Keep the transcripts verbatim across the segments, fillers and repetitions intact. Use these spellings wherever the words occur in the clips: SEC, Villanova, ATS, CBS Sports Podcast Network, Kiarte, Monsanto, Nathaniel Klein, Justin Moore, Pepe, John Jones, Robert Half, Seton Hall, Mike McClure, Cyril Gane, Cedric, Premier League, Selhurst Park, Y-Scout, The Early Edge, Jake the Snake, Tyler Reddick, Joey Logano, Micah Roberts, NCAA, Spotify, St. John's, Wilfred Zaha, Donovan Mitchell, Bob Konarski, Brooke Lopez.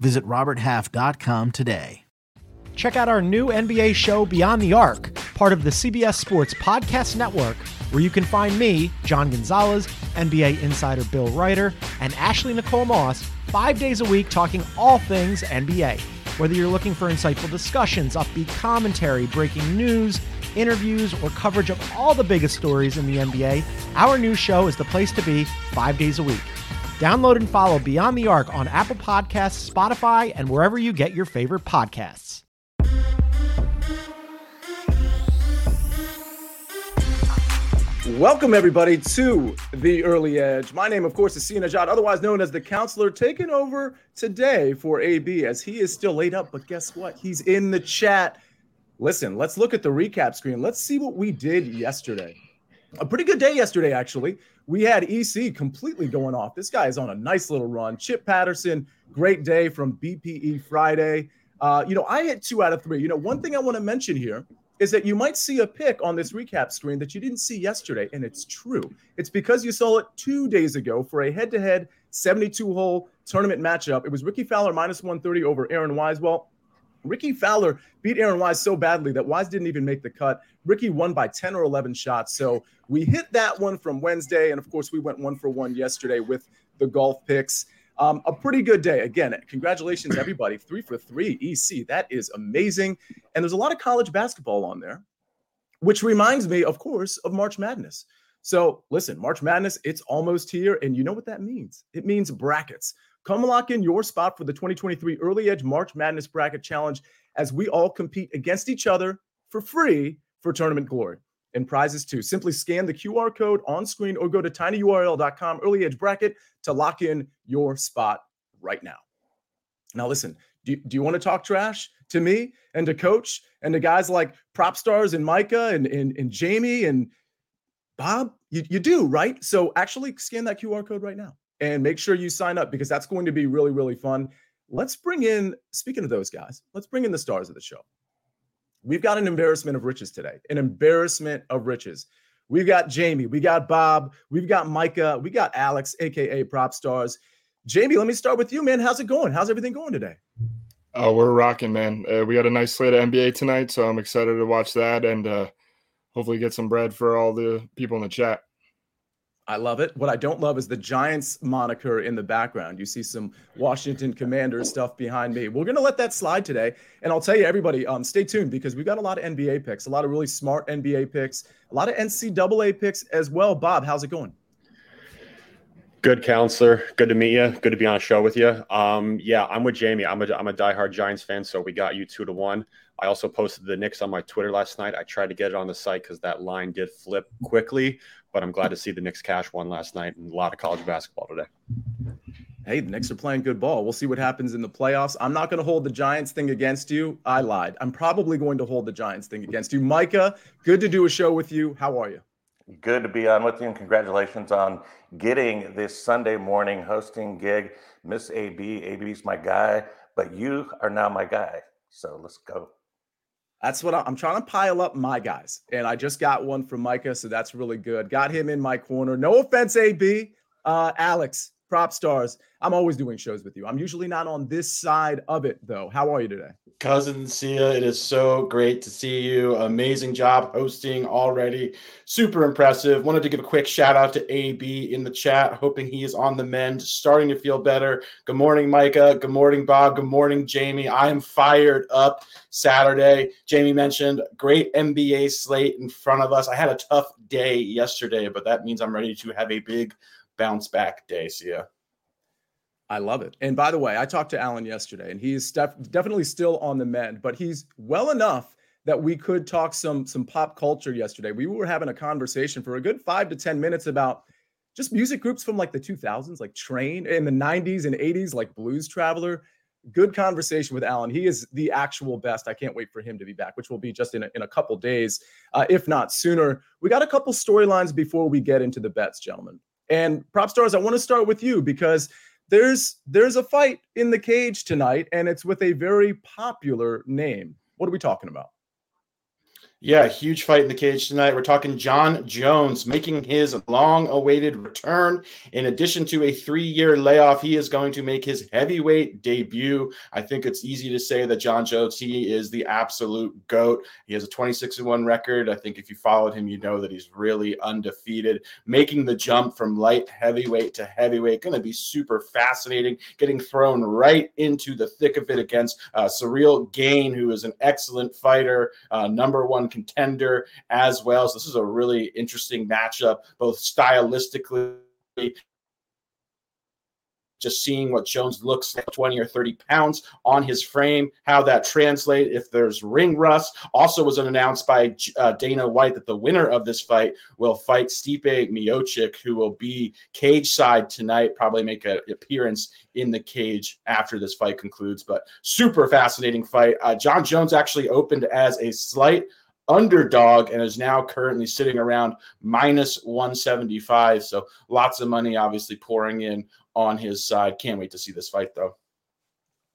Visit robert half dot com today. Check out our new N B A show, Beyond the Arc, part of the C B S Sports Podcast Network, where you can find me, John Gonzalez, N B A insider Bill Ryder, and Ashley Nicole Moss five days a week talking all things N B A. Whether you're looking for insightful discussions, upbeat commentary, breaking news, interviews, or coverage of all the biggest stories in the N B A, our new show is the place to be five days a week. Download and follow Beyond the Arc on Apple Podcasts, Spotify, and wherever you get your favorite podcasts. Welcome, everybody, to The Early Edge. My name, of course, is Sia Nejad, otherwise known as the Counselor, taking over today for A B, as he is still laid up. But guess what? He's in the chat. Listen, let's look at the recap screen. Let's see what we did yesterday. A pretty good day yesterday, actually. We had E C completely going off. This guy is on a nice little run. Chip Patterson, great day from B P E Friday. Uh, you know, I hit two out of three. You know, one thing I want to mention here is that you might see a pick on this recap screen that you didn't see yesterday, and it's true. It's because you saw it two days ago for a head-to-head seventy-two hole tournament matchup. It was Ricky Fowler minus one thirty over Aaron Wise. Well, Ricky Fowler beat Aaron Wise so badly that Wise didn't even make the cut. Ricky won by ten or eleven shots. So we hit that one from Wednesday, and, of course, we went one for one yesterday with the golf picks. Um, a pretty good day. Again, congratulations, everybody. Three for three, E C. That is amazing. And there's a lot of college basketball on there, which reminds me, of course, of March Madness. So listen, March Madness, it's almost here. And you know what that means? It means brackets. Come lock in your spot for the twenty twenty-three Early Edge March Madness Bracket Challenge as we all compete against each other for free for tournament glory and prizes too. Simply scan the Q R code on screen or go to tiny U R L dot com Early Edge Bracket to lock in your spot right now. Now, listen, do, do you want to talk trash to me and to Coach and to guys like PropStarz and Micah and, and, and Jaime and Bob? You, you do, right? So actually scan that Q R code right now and make sure you sign up because that's going to be really, really fun. Let's bring in, speaking of those guys, let's bring in the stars of the show. We've got an embarrassment of riches today, an embarrassment of riches. We've got Jaime, we got Bob, we've got Micah, we got Alex, a k a. PropStarz. Jaime, let me start with you, man. How's it going? How's everything going today? Oh, we're rocking, man. Uh, we got a nice slate of N B A tonight, so I'm excited to watch that and uh, hopefully get some bread for all the people in the chat. I love it. What I don't love is the Giants moniker in the background. You see some Washington Commanders stuff behind me. We're going to let that slide today. And I'll tell you, everybody, um, stay tuned because we've got a lot of N B A picks, a lot of really smart N B A picks, a lot of N C double A picks as well. Bob, how's it going? Good, Counselor. Good to meet you. Good to be on a show with you. Um, yeah, I'm with Jaime. I'm a, I'm a diehard Giants fan, so we got you two to one. I also posted the Knicks on my Twitter last night. I tried to get it on the site because that line did flip quickly, but I'm glad to see the Knicks cash won last night and a lot of college basketball today. Hey, the Knicks are playing good ball. We'll see what happens in the playoffs. I'm not going to hold the Giants thing against you. I lied. I'm probably going to hold the Giants thing against you. Micah, good to do a show with you. How are you? Good to be on with you, and congratulations on getting this Sunday morning hosting gig. Miss A B, A B's my guy, but you are now my guy. So let's go. That's what I'm trying to pile up my guys. And I just got one from Micah, so that's really good. Got him in my corner. No offense, A B. Uh, Alex, PropStarz. I'm always doing shows with you. I'm usually not on this side of it, though. How are you today? Cousin Sia, it is so great to see you. Amazing job hosting already. Super impressive. Wanted to give a quick shout out to A B in the chat, hoping he is on the mend, starting to feel better. Good morning, Micah. Good morning, Bob. Good morning, Jaime. I am fired up Saturday. Jaime mentioned great N B A slate in front of us. I had a tough day yesterday, but that means I'm ready to have a big bounce back day, Sia. I love it. And by the way, I talked to Alan yesterday, and he is def- definitely still on the mend, but he's well enough that we could talk some, some pop culture yesterday. We were having a conversation for a good five to ten minutes about just music groups from like the two thousands, like Train, in the nineties and eighties, like Blues Traveler. good conversation with Alan. He is the actual best. I can't wait for him to be back, which will be just in a, in a couple days, uh, if not sooner. We got a couple storylines before we get into the bets, gentlemen. And PropStarz, I want to start with you because there's there's a fight in the cage tonight, and it's with a very popular name. What are we talking about? Yeah, huge fight in the cage tonight. We're talking John Jones making his long-awaited return. In addition to a three-year layoff, he is going to make his heavyweight debut. I think it's easy to say that John Jones, he is the absolute GOAT. He has a twenty-six and one record. I think if you followed him, you know that he's really undefeated. Making the jump from light heavyweight to heavyweight, going to be super fascinating. Getting thrown right into the thick of it against uh, Cyril Gane, who is an excellent fighter, uh, number one contender as well. So this is a really interesting matchup, both stylistically, just seeing what Jones looks like, twenty or thirty pounds on his frame, how that translates, if there's ring rust. Also was announced by uh, Dana White that the winner of this fight will fight Stipe Miocic, who will be cage side tonight, probably make an appearance in the cage after this fight concludes. But super fascinating fight. Uh, John Jones actually opened as a slight underdog and is now currently sitting around minus one seventy-five. So lots of money obviously pouring in on his side. Can't wait to see this fight though.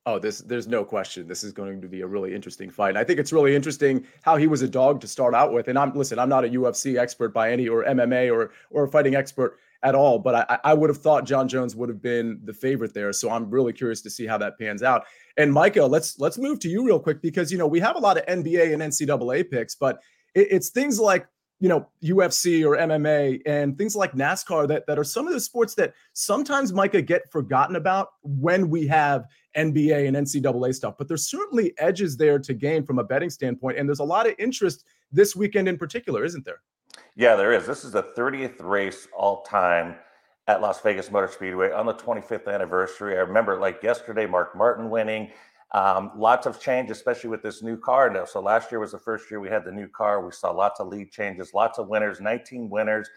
Oh, this, there's no question. This is going to be a really interesting fight. And I think it's really interesting how he was a dog to start out with. And I'm, listen, I'm not a U F C expert by any, or M M A or, or a fighting expert at all, but I, I would have thought John Jones would have been the favorite there. So I'm really curious to see how that pans out. And Micah, let's, let's move to you real quick, because, you know, we have a lot of N B A and N C double A picks, but it, it's things like, you know, U F C or M M A and things like NASCAR that, that are some of the sports that sometimes, Micah, get forgotten about when we have N B A and N C double A stuff. But there's certainly edges there to gain from a betting standpoint. And there's a lot of interest this weekend in particular, isn't there? Yeah, there is. This is the thirtieth race all time at Las Vegas Motor Speedway on the twenty-fifth anniversary. I remember, like yesterday, Mark Martin winning. Um, lots of change, especially with this new car now. So last year was the first year we had the new car. We saw lots of lead changes, lots of winners, nineteen winners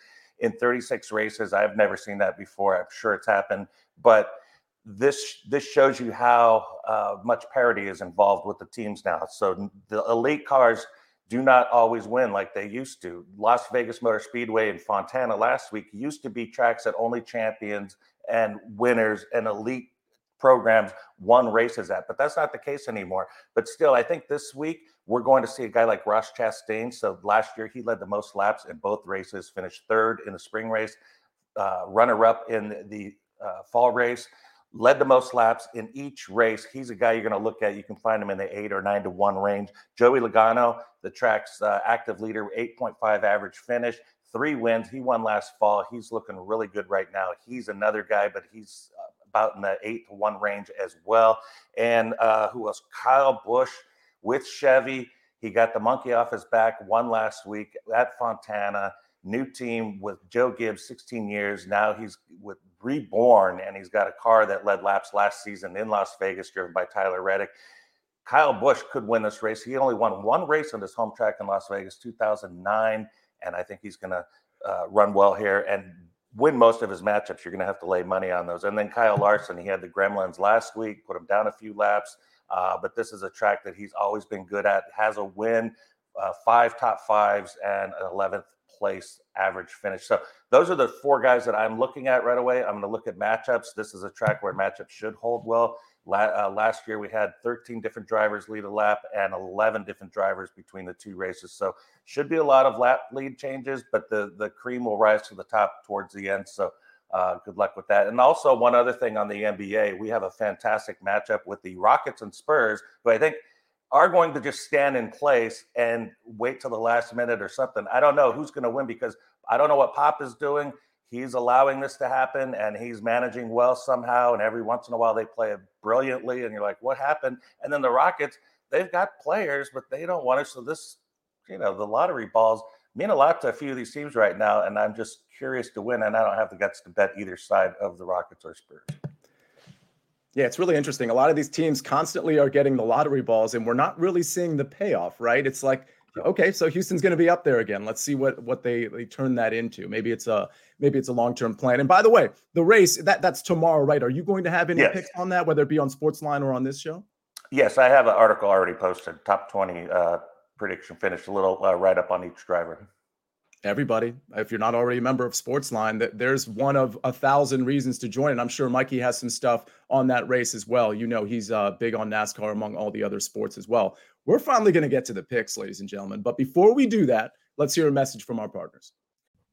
in thirty-six races. I've never seen that before. I'm sure it's happened, but this, this shows you how uh, much parity is involved with the teams now. So the elite cars do not always win like they used to. Las Vegas Motor Speedway and Fontana last week used to be tracks that only champions and winners and elite programs won races at, but that's not the case anymore. But still, I think this week we're going to see a guy like Ross Chastain. So last year he led the most laps in both races, finished third in the spring race, uh, runner-up in the uh, fall race, led the most laps in each race. He's a guy you're going to look at. You can find him in the eight or nine to one range. Joey Logano, the track's uh, active leader, eight point five average finish, three wins. He won last fall. He's looking really good right now. He's another guy, but he's uh, about in the eight to one range as well. And uh, who else? Kyle Busch with Chevy. He got the monkey off his back, won last week at Fontana. New team with Joe Gibbs, sixteen years. Now he's with reborn, and he's got a car that led laps last season in Las Vegas, driven by Tyler Reddick. Kyle Busch could win this race. He only won one race on his home track in Las Vegas, two thousand nine. And I think he's going to uh, run well here and win most of his matchups. You're going to have to lay money on those. And then Kyle Larson, he had the Gremlins last week, put him down a few laps. Uh, but this is a track that he's always been good at, has a win, uh, five top fives, and an eleventh place average finish. So those are the four guys that I'm looking at right away. I'm going to look at matchups. This is a track where matchups should hold well. La- uh, last year we had thirteen different drivers lead a lap and eleven different drivers between the two races. So should be a lot of lap lead changes, but the, the cream will rise to the top towards the end. So uh, good luck with that. And also one other thing on the N B A, we have a fantastic matchup with the Rockets and Spurs, who I think are going to just stand in place and wait till the last minute or something. I don't know who's going to win because I don't know what Pop is doing. He's allowing this to happen, and he's managing well somehow, and every once in a while they play it brilliantly, and you're like, what happened? And then the Rockets, they've got players, but they don't want it. So this, you know, the lottery balls mean a lot to a few of these teams right now, and I'm just curious to win, and I don't have the guts to bet either side of the Rockets or Spurs. Yeah, it's really interesting. A lot of these teams constantly are getting the lottery balls, and we're not really seeing the payoff, right? It's like Okay, so Houston's going to be up there again. Let's see what what they, they turn that into. Maybe it's a maybe it's a long-term plan. And by the way, the race, that that's tomorrow, right? Are you going to have any yes. picks on that, whether it be on SportsLine or on this show? Yes, I have an article already posted. Top twenty uh, prediction finish. A little uh, write up on each driver. Everybody, if you're not already a member of SportsLine, that there's one of a thousand reasons to join. And I'm sure Mikey has some stuff on that race as well. You know, he's uh, big on NASCAR among all the other sports as well. We're finally going to get to the picks, ladies and gentlemen. But before we do that, let's hear a message from our partners.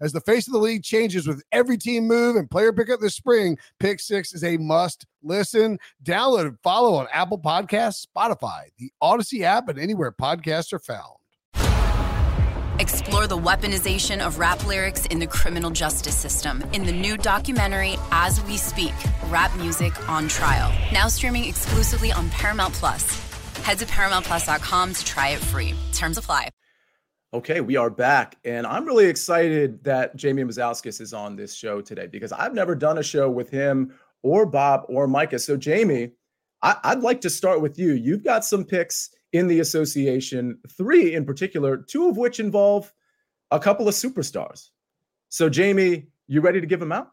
As the face of the league changes with every team move and player pickup this spring, Pick Six is a must listen. Download and follow on Apple Podcasts, Spotify, the Odyssey app, and anywhere podcasts are found. Explore the weaponization of rap lyrics in the criminal justice system in the new documentary, As We Speak, Rap Music on Trial. Now streaming exclusively on Paramount Plus. Head to Paramount Plus dot com to try it free. Terms apply. Okay, we are back, and I'm really excited that Jaime Mazauskas is on this show today because I've never done a show with him or Bob or Micah. So, Jaime, I- I'd like to start with you. You've got some picks in the association, three in particular, two of which involve a couple of superstars. So, Jaime, you ready to give them out?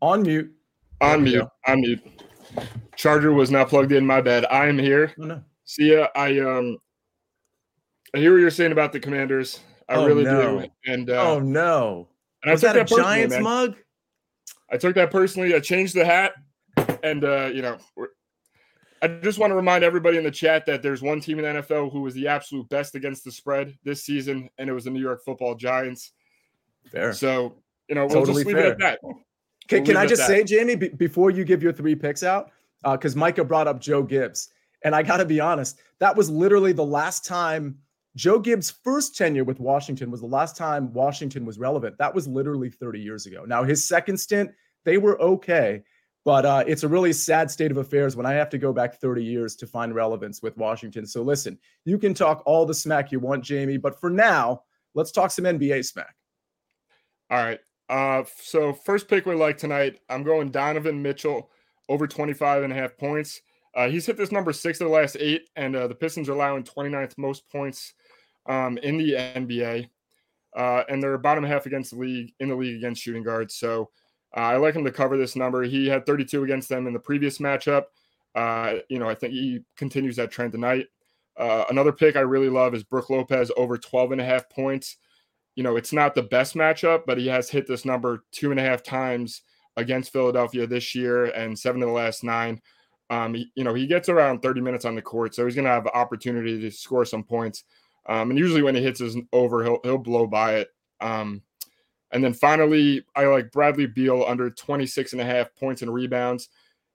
On mute. On mute. On mute. Charger was not plugged in. My bad. I am here. Oh, no. Sia, I um, I hear what you're saying about the Commanders. I oh, really no. do. And uh, oh no, and was that a Giants mug? I took that personally. I changed the hat, and uh, you know, I just want to remind everybody in the chat that there's one team in the N F L who was the absolute best against the spread this season, and it was the New York Football Giants. Fair. So you know, we'll totally just leave fair. it at that. Can, we'll can I just say, Jaime, b- before you give your three picks out, because uh, Micah brought up Joe Gibbs. And I got to be honest, that was literally the last time Joe Gibbs' first tenure with Washington was the last time Washington was relevant. That was literally thirty years ago. Now, his second stint, they were okay. But uh, it's a really sad state of affairs when I have to go back thirty years to find relevance with Washington. So listen, you can talk all the smack you want, Jaime. But for now, let's talk some N B A smack. All right. Uh, so first pick we like tonight, I'm going Donovan Mitchell, over twenty-five and a half points. Uh, he's hit this number six of the last eight, and uh, the Pistons are allowing twenty-ninth most points um, in the N B A. Uh, and they're bottom half against the league in the league against shooting guards. So uh, I like him to cover this number. He had thirty-two against them in the previous matchup. Uh, you know, I think he continues that trend tonight. Uh, another pick I really love is Brooke Lopez over twelve and a half points. You know, it's not the best matchup, but he has hit this number two and a half times against Philadelphia this year and seven of the last nine. Um, he, you know, he gets around thirty minutes on the court, so he's going to have an opportunity to score some points. Um, and usually when he hits his over, he'll, he'll blow by it. Um, and then finally, I like Bradley Beal under twenty-six and a half points and rebounds.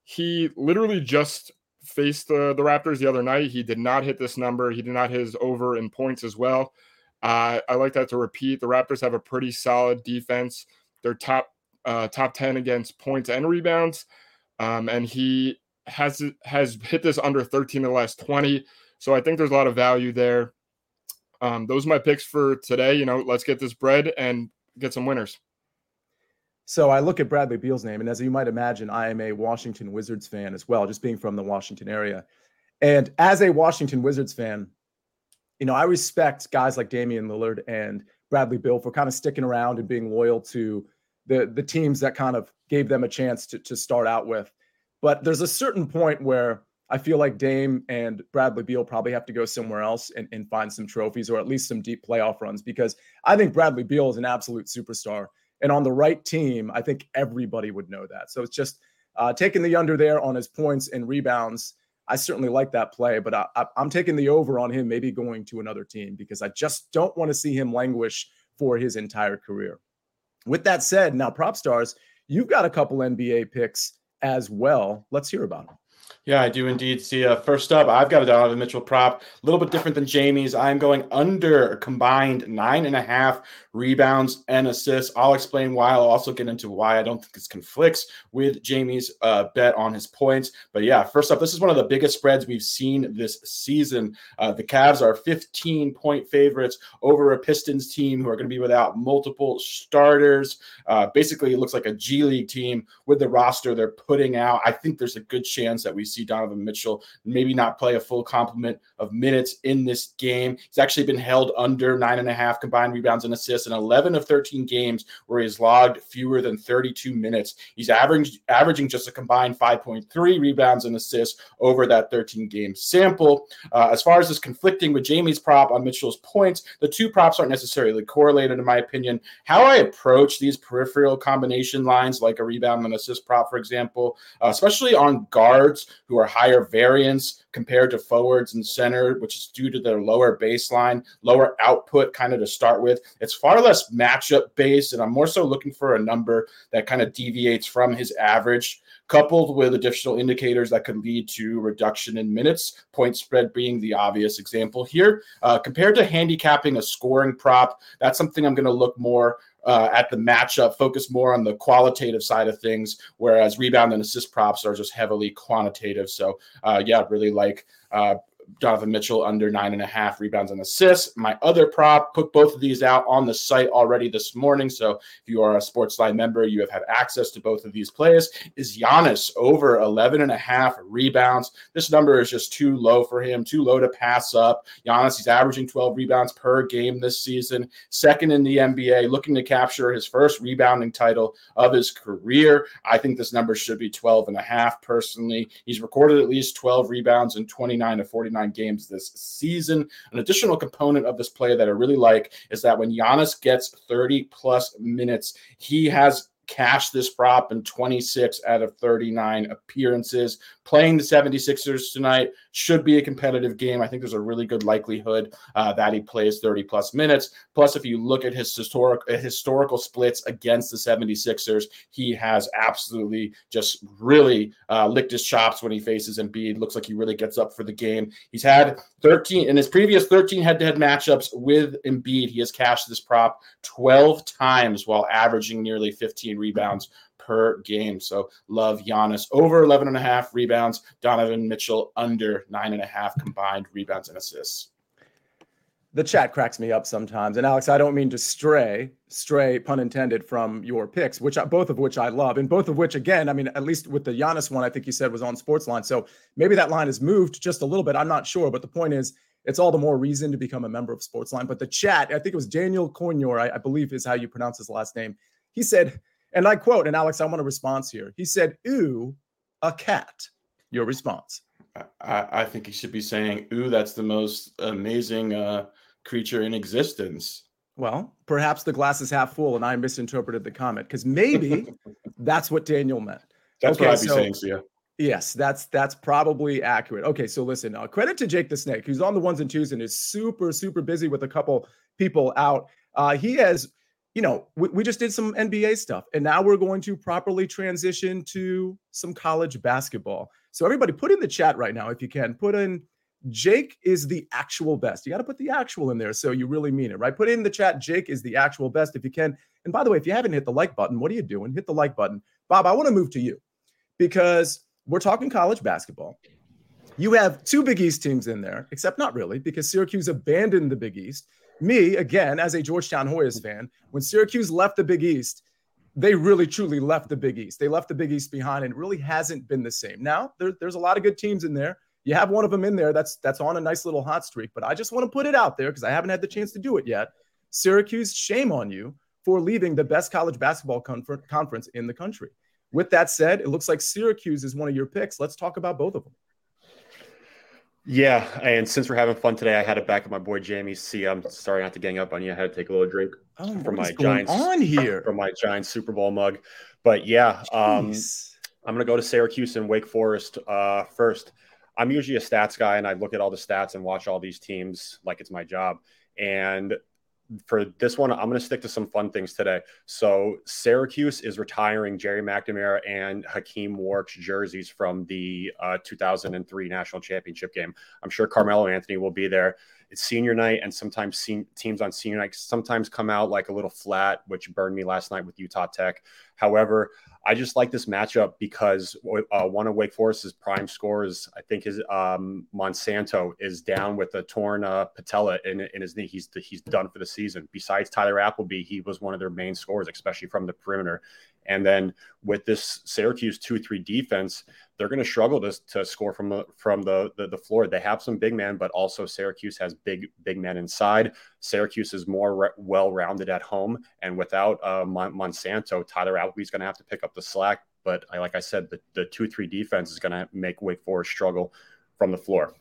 He literally just faced the, the Raptors the other night. He did not hit this number. He did not hit his over in points as well. Uh, I like that to repeat. The Raptors have a pretty solid defense. They're top, uh, top ten against points and rebounds. Um, and he, has has hit this under thirteen in the last twenty. So I think there's a lot of value there. Um, those are my picks for today. You know, let's get this bread and get some winners. So I look at Bradley Beal's name, and as you might imagine, I am a Washington Wizards fan as well, just being from the Washington area. And as a Washington Wizards fan, you know, I respect guys like Damian Lillard and Bradley Beal for kind of sticking around and being loyal to the, the teams that kind of gave them a chance to, to start out with. But there's a certain point where I feel like Dame and Bradley Beal probably have to go somewhere else and, and find some trophies or at least some deep playoff runs, because I think Bradley Beal is an absolute superstar. And on the right team, I think everybody would know that. So it's just uh, taking the under there on his points and rebounds. I certainly like that play, but I, I, I'm taking the over on him maybe going to another team because I just don't want to see him languish for his entire career. With that said, now PropStarz, you've got a couple N B A picks as well. Let's hear about them. Yeah, I do indeed, Sia. First up, I've got a Donovan Mitchell prop, a little bit different than Jamie's. I'm going under a combined nine and a half rebounds and assists. I'll explain why. I'll also get into why I don't think this conflicts with Jamie's uh, bet on his points. But yeah, first up, this is one of the biggest spreads we've seen this season. Uh, the Cavs are fifteen-point favorites over a Pistons team who are going to be without multiple starters. Uh, basically, it looks like a G League team with the roster they're putting out. I think there's a good chance that we see Donovan Mitchell maybe not play a full complement of minutes in this game. He's actually been held under nine and a half combined rebounds and assists in eleven of thirteen games where he's logged fewer than thirty-two minutes. He's averaging averaging just a combined five point three rebounds and assists over that thirteen game sample. Uh, as far as this conflicting with Jamie's prop on Mitchell's points, the two props aren't necessarily correlated in my opinion. How I approach these peripheral combination lines, like a rebound and assist prop, for example, uh, especially on guards who are higher variance compared to forwards and center, which is due to their lower baseline, lower output kind of to start with. It's far less matchup based, and I'm more so looking for a number that kind of deviates from his average, coupled with additional indicators that could lead to reduction in minutes, point spread being the obvious example here. Uh, compared to handicapping a scoring prop, that's something I'm going to look more Uh, at the matchup, focus more on the qualitative side of things, whereas rebound and assist props are just heavily quantitative. So, uh, yeah, really like uh, Donovan Mitchell under nine and a half rebounds and assists. My other prop, put both of these out on the site already this morning. So if you are a SportsLine member, you have had access to both of these plays, is Giannis over eleven and a half rebounds. This number is just too low for him, too low to pass up. Giannis, he's averaging twelve rebounds per game this season, second in the N B A, looking to capture his first rebounding title of his career. I think this number should be twelve and a half personally. He's recorded at least twelve rebounds in twenty-nine to forty-nine games this season. An additional component of this play that I really like is that when Giannis gets thirty plus minutes, he has cashed this prop in twenty-six out of thirty-nine appearances. Playing the seventy-sixers tonight should be a competitive game. I think there's a really good likelihood uh, that he plays thirty plus minutes. Plus, if you look at his historic historical splits against the seventy-sixers, he has absolutely just really uh, licked his chops when he faces Embiid. Looks like he really gets up for the game. He's had thirteen in his previous thirteen head-to-head matchups with Embiid. He has cashed this prop twelve times while averaging nearly fifteen rebounds per game. So love Giannis over eleven and a half rebounds, Donovan Mitchell under nine and a half combined rebounds and assists. The chat cracks me up sometimes. And Alex, I don't mean to stray, stray pun intended, from your picks, which I, both of which I love, and both of which, again, I mean, at least with the Giannis one, I think you said was on SportsLine. So maybe that line has moved just a little bit. I'm not sure. But the point is, it's all the more reason to become a member of SportsLine. But the chat, I think it was Daniel Cognor, I, I believe is how you pronounce his last name. He said, and I quote, and Alex, I want a response here. He said, "Ooh, a cat." Your response? I, I think he should be saying, "Ooh, that's the most amazing uh, creature in existence." Well, perhaps the glass is half full, and I misinterpreted the comment, because maybe that's what Daniel meant. That's okay, what I'd be so, saying, Sia. Yes, that's that's probably accurate. Okay, so listen, uh, credit to Jake the Snake, who's on the ones and twos and is super, super busy with a couple people out. Uh, he has. You know, we, we just did some N B A stuff, and now we're going to properly transition to some college basketball. So everybody put in the chat right now, if you can, put in Jake is the actual best. You got to put the actual in there. So you really mean it, right? Put in the chat, Jake is the actual best, if you can. And by the way, if you haven't hit the like button, what are you doing? Hit the like button. Bob, I want to move to you because we're talking college basketball. You have two Big East teams in there, except not really, because Syracuse abandoned the Big East. Me, again, as a Georgetown Hoyas fan, when Syracuse left the Big East, they really, truly left the Big East. They left the Big East behind, and it really hasn't been the same. Now, there, there's a lot of good teams in there. You have one of them in there that's that's on a nice little hot streak, but I just want to put it out there because I haven't had the chance to do it yet. Syracuse, shame on you for leaving the best college basketball confer- conference in the country. With that said, it looks like Syracuse is one of your picks. Let's talk about both of them. Yeah, and since we're having fun today, I had it back at my boy Jamie. See, I'm sorry not to gang up on you. I had to take a little drink oh, from my Giants on here from my Giants Super Bowl mug. But yeah, um, I'm gonna go to Syracuse and Wake Forest uh, first. I'm usually a stats guy, and I look at all the stats and watch all these teams like it's my job. And for this one, I'm going to stick to some fun things today. So Syracuse is retiring Jerry McNamara and Hakeem Warwick's jerseys from the uh, two thousand three national championship game. I'm sure Carmelo Anthony will be there. It's senior night, and sometimes se- teams on senior night sometimes come out like a little flat, which burned me last night with Utah Tech. However, I just like this matchup because uh, one of Wake Forest's prime scorers, I think his um, Monsanto, is down with a torn uh, patella in, in his knee. He's he's done for the season. Besides Tyler Appleby, he was one of their main scorers, especially from the perimeter. And then with this Syracuse two three defense, they're going to struggle to, to score from the, from the, the the floor. They have some big men, but also Syracuse has big big men inside. Syracuse is more re- well-rounded at home, and without uh, Mon- Monsanto, Tyler Appleby is going to have to pick up the slack. But I, like I said, the, the two three defense is going to make Wake Forest struggle from the floor.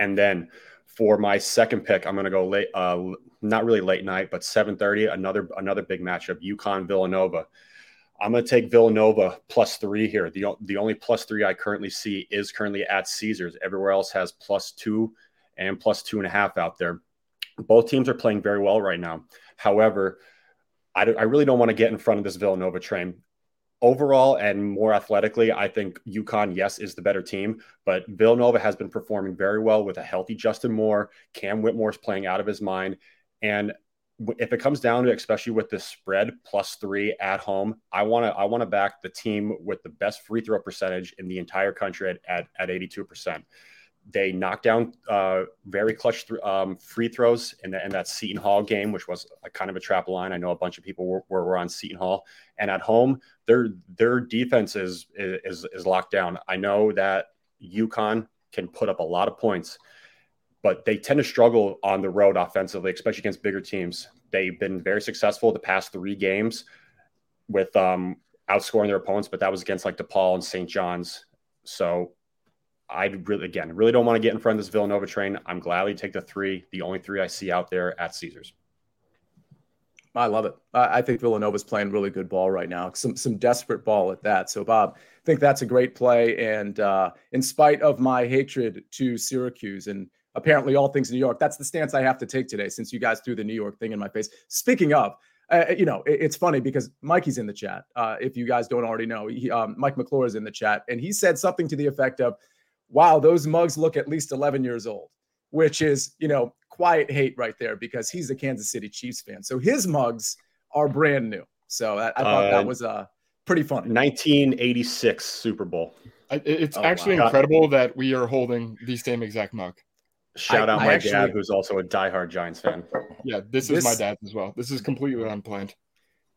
And then for my second pick, I'm going to go late, uh, not really late night, but seven thirty. Another another big matchup: UConn Villanova. I'm going to take Villanova plus three here. The, the only plus three I currently see is currently at Caesars. Everywhere else has plus two and plus two and a half out there. Both teams are playing very well right now. However, I, do, I really don't want to get in front of this Villanova train. Overall and more athletically, I think UConn, yes, is the better team, but Villanova has been performing very well with a healthy Justin Moore. Cam Whitmore's playing out of his mind. And if it comes down to, especially with this spread plus three at home, I want to I want to back the team with the best free throw percentage in the entire country at at, at eighty-two percent. They knocked down uh, very clutch th- um, free throws in, the, in that Seton Hall game, which was a kind of a trap line. I know a bunch of people were, were, were on Seton Hall, and at home their their defense is is is locked down. I know that UConn can put up a lot of points, but they tend to struggle on the road offensively, especially against bigger teams. They've been very successful the past three games with um, outscoring their opponents, but that was against like DePaul and Saint John's. So I really, again, really don't want to get in front of this Villanova train. I'm gladly take the three, the only three I see out there at Caesars. I love it. I think Villanova's playing really good ball right now. Some some desperate ball at that. So, Bob, I think that's a great play. And uh, in spite of my hatred to Syracuse and apparently all things New York, that's the stance I have to take today since you guys threw the New York thing in my face. Speaking of, uh, you know, it, it's funny because Mikey's in the chat. Uh, if you guys don't already know, he, um, Mike McClure is in the chat. And he said something to the effect of, wow, those mugs look at least eleven years old, which is, you know, quiet hate right there because he's a Kansas City Chiefs fan. So his mugs are brand new. So I, I thought uh, that was uh, pretty funny. nineteen eighty-six Super Bowl. I, it's oh, actually wow. incredible that we are holding the same exact mug. Shout I, out I my actually, dad, who's also a diehard Giants fan. Yeah, this is this, my dad as well. This is completely unplanned.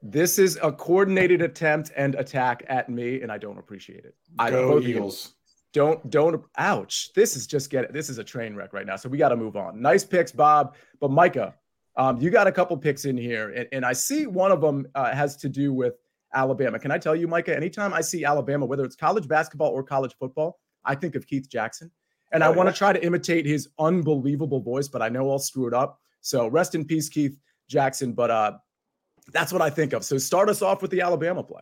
This is a coordinated attempt and attack at me, and I don't appreciate it. I Go Eagles. Don't, don't, ouch. This is just get it. This is a train wreck right now, so we got to move on. Nice picks, Bob. But Micah, um, you got a couple picks in here, and, and I see one of them uh, has to do with Alabama. Can I tell you, Micah, anytime I see Alabama, whether it's college basketball or college football, I think of Keith Jackson. And I want to try to imitate his unbelievable voice, but I know I'll screw it up. So rest in peace, Keith Jackson. But uh, that's what I think of. So start us off with the Alabama play.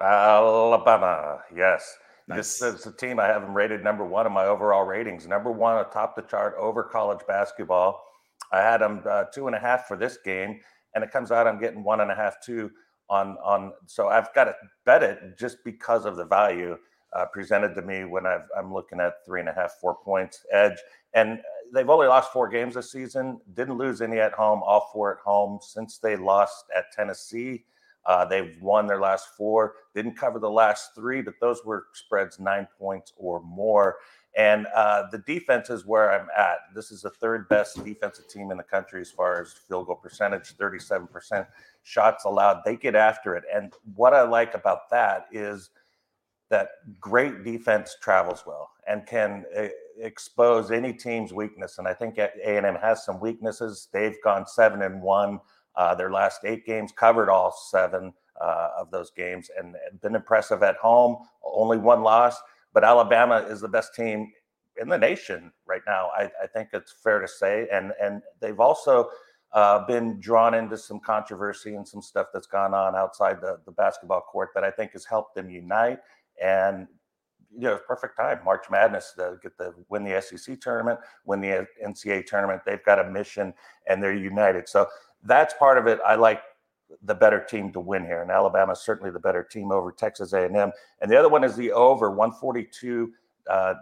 Alabama, yes. Nice. This is the team I have them rated number one in my overall ratings. Number one atop the chart over college basketball. I had them uh, two and a half for this game, and it comes out I'm getting one and a half, two on on. So I've got to bet it just because of the value Uh, presented to me when I've, I'm looking at three and a half, four points edge. And they've only lost four games this season. Didn't lose any at home, all four at home. Since they lost at Tennessee, uh, they've won their last four. Didn't cover the last three, but those were spreads nine points or more. And uh, the defense is where I'm at. This is the third best defensive team in the country as far as field goal percentage, thirty-seven percent shots allowed. They get after it. And what I like about that is that great defense travels well and can uh, expose any team's weakness. And I think A and M has some weaknesses. They've gone seven and one. Uh, their last eight games, covered all seven uh, of those games, and been impressive at home. Only one loss. But Alabama is the best team in the nation right now. I, I think it's fair to say. And, and they've also uh, been drawn into some controversy and some stuff that's gone on outside the, the basketball court that I think has helped them unite. And, you know, perfect time, March Madness, to get the win the S E C tournament, win the N C A A tournament. They've got a mission and they're united. So that's part of it. I like the better team to win here, and Alabama's certainly the better team over Texas A and M. And the other one is the over one forty-two, uh,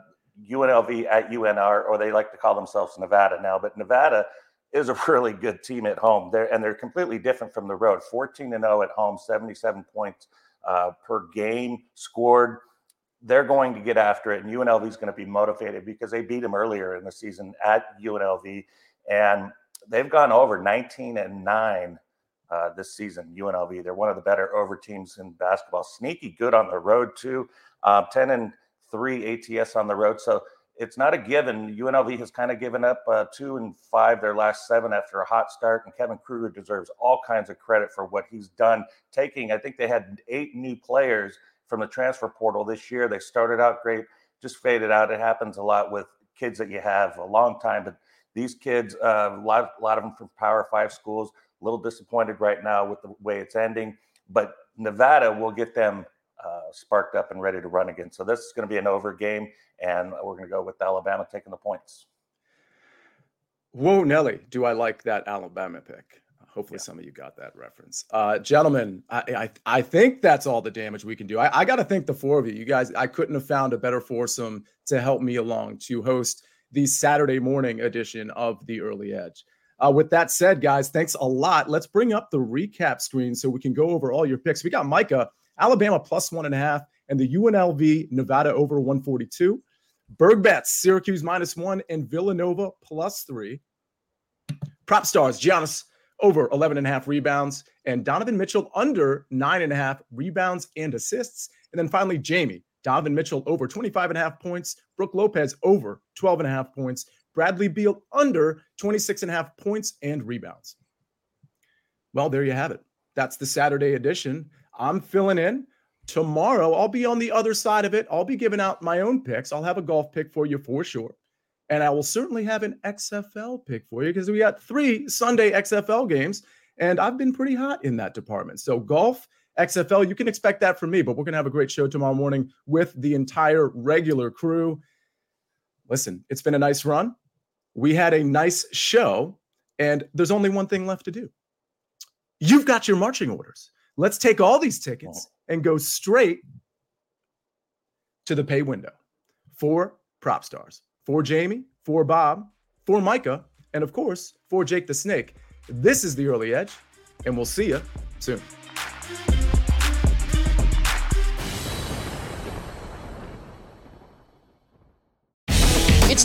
U N L V at U N R, or they like to call themselves Nevada now. But Nevada is a really good team at home. They're, and they're completely different from the road. fourteen and oh at home, seventy-seven points uh, per game scored. They're going to get after it, and U N L V is going to be motivated because they beat them earlier in the season at U N L V, and they've gone over nineteen and nine uh, this season. U N L V, they're one of the better over teams in basketball. Sneaky good on the road too, uh, ten and three A T S on the road. So it's not a given. U N L V has kind of given up uh, two and five their last seven after a hot start, and Kevin Kruger deserves all kinds of credit for what he's done. Taking, I think they had eight new players from the transfer portal this year. They started out great, just faded out. It happens a lot with kids that you have a long time, but these kids, uh, a lot, a lot of them from Power Five schools, a little disappointed right now with the way it's ending, but Nevada will get them uh, sparked up and ready to run again. So this is going to be an over game, and we're going to go with Alabama taking the points. Whoa, Nelly, do I like that Alabama pick? Hopefully yeah. Some of you got that reference. Uh, gentlemen, I, I I think that's all the damage we can do. I, I got to thank the four of you. You guys, I couldn't have found a better foursome to help me along to host the Saturday morning edition of The Early Edge. Uh, with that said, guys, thanks a lot. Let's bring up the recap screen so we can go over all your picks. We got Micah, Alabama plus one and a half, and the U N L V, Nevada over one forty-two. Bergbets, Syracuse minus one, and Villanova plus three. PropStarz, Giannis over eleven and a half rebounds, and Donovan Mitchell under nine and a half rebounds and assists. And then finally, Jamie, Donovan Mitchell over twenty-five and a half points, Brooke Lopez over twelve and a half points, Bradley Beal under twenty-six and a half points and rebounds. Well, there you have it. That's the Saturday edition. I'm filling in. Tomorrow, I'll be on the other side of it. I'll be giving out my own picks. I'll have a golf pick for you for sure. And I will certainly have an X F L pick for you because we got three Sunday X F L games, and I've been pretty hot in that department. So golf, X F L, you can expect that from me, but we're going to have a great show tomorrow morning with the entire regular crew. Listen, it's been a nice run. We had a nice show, and there's only one thing left to do. You've got your marching orders. Let's take all these tickets and go straight to the pay window for PropStarz. For Jamie, for Bob, for Micah, and of course, for Jake the Snake. This is The Early Edge, and we'll see you soon. It's